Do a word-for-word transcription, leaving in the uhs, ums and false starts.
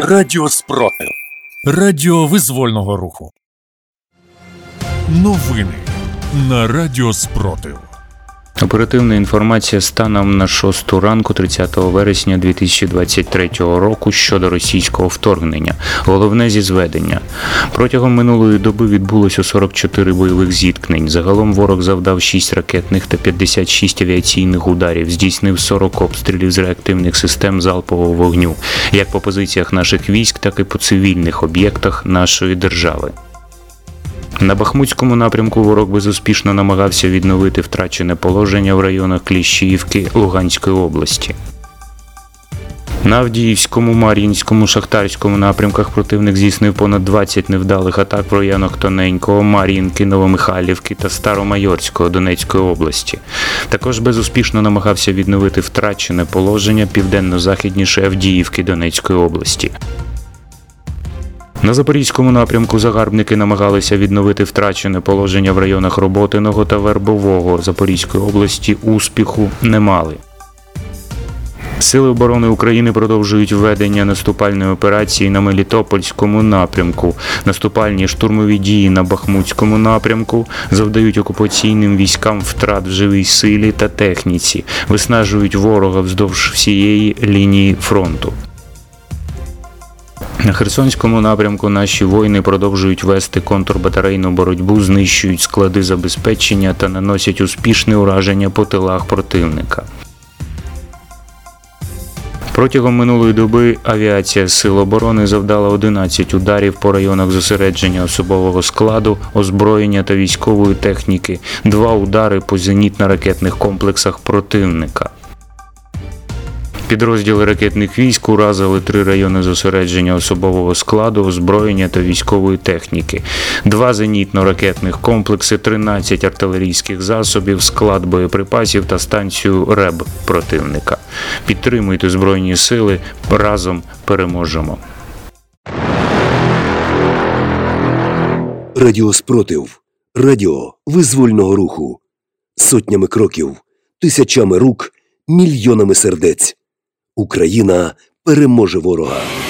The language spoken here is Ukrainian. RadioSprotyv. Радіо визвольного руху. Новини на RadioSprotyv. Оперативна інформація станом на шосту ранку тридцятого вересня дві тисячі двадцять третього року щодо російського вторгнення. Головне зі зведення. Протягом минулої доби відбулося сорок чотири бойових зіткнень. Загалом ворог завдав шість ракетних та п'ятдесят шість авіаційних ударів, здійснив сорок обстрілів з реактивних систем залпового вогню, як по позиціях наших військ, так і по цивільних об'єктах нашої держави. На Бахмутському напрямку ворог безуспішно намагався відновити втрачене положення в районах Кліщіївки Луганської області. На Авдіївському, Мар'їнському, Шахтарському напрямках противник здійснив понад двадцять невдалих атак в районах Тоненького, Мар'їнки, Новомихайлівки та Старомайорського Донецької області. Також безуспішно намагався відновити втрачене положення південно-західніше Авдіївки Донецької області. На Запорізькому напрямку загарбники намагалися відновити втрачене положення в районах Роботиного та Вербового Запорізької області, успіху не мали. Сили оборони України продовжують введення наступальної операції на Мелітопольському напрямку. Наступальні штурмові дії на Бахмутському напрямку завдають окупаційним військам втрат в живій силі та техніці, виснажують ворога вздовж всієї лінії фронту. На Херсонському напрямку наші воїни продовжують вести контрбатарейну боротьбу, знищують склади забезпечення та наносять успішне ураження по тилах противника. Протягом минулої доби авіація Сил оборони завдала одинадцять ударів по районах зосередження особового складу, озброєння та військової техніки, два удари по зенітно-ракетних комплексах противника. Підрозділи ракетних військ уразили три райони зосередження особового складу, озброєння та військової техніки, два зенітно-ракетних комплекси, тринадцять артилерійських засобів, склад боєприпасів та станцію РЕБ противника. Підтримуйте Збройні Сили, разом переможемо. Радіо Спротив. Радіо визвольного руху. Сотнями кроків, тисячами рук, мільйонами сердець. Україна переможе ворога!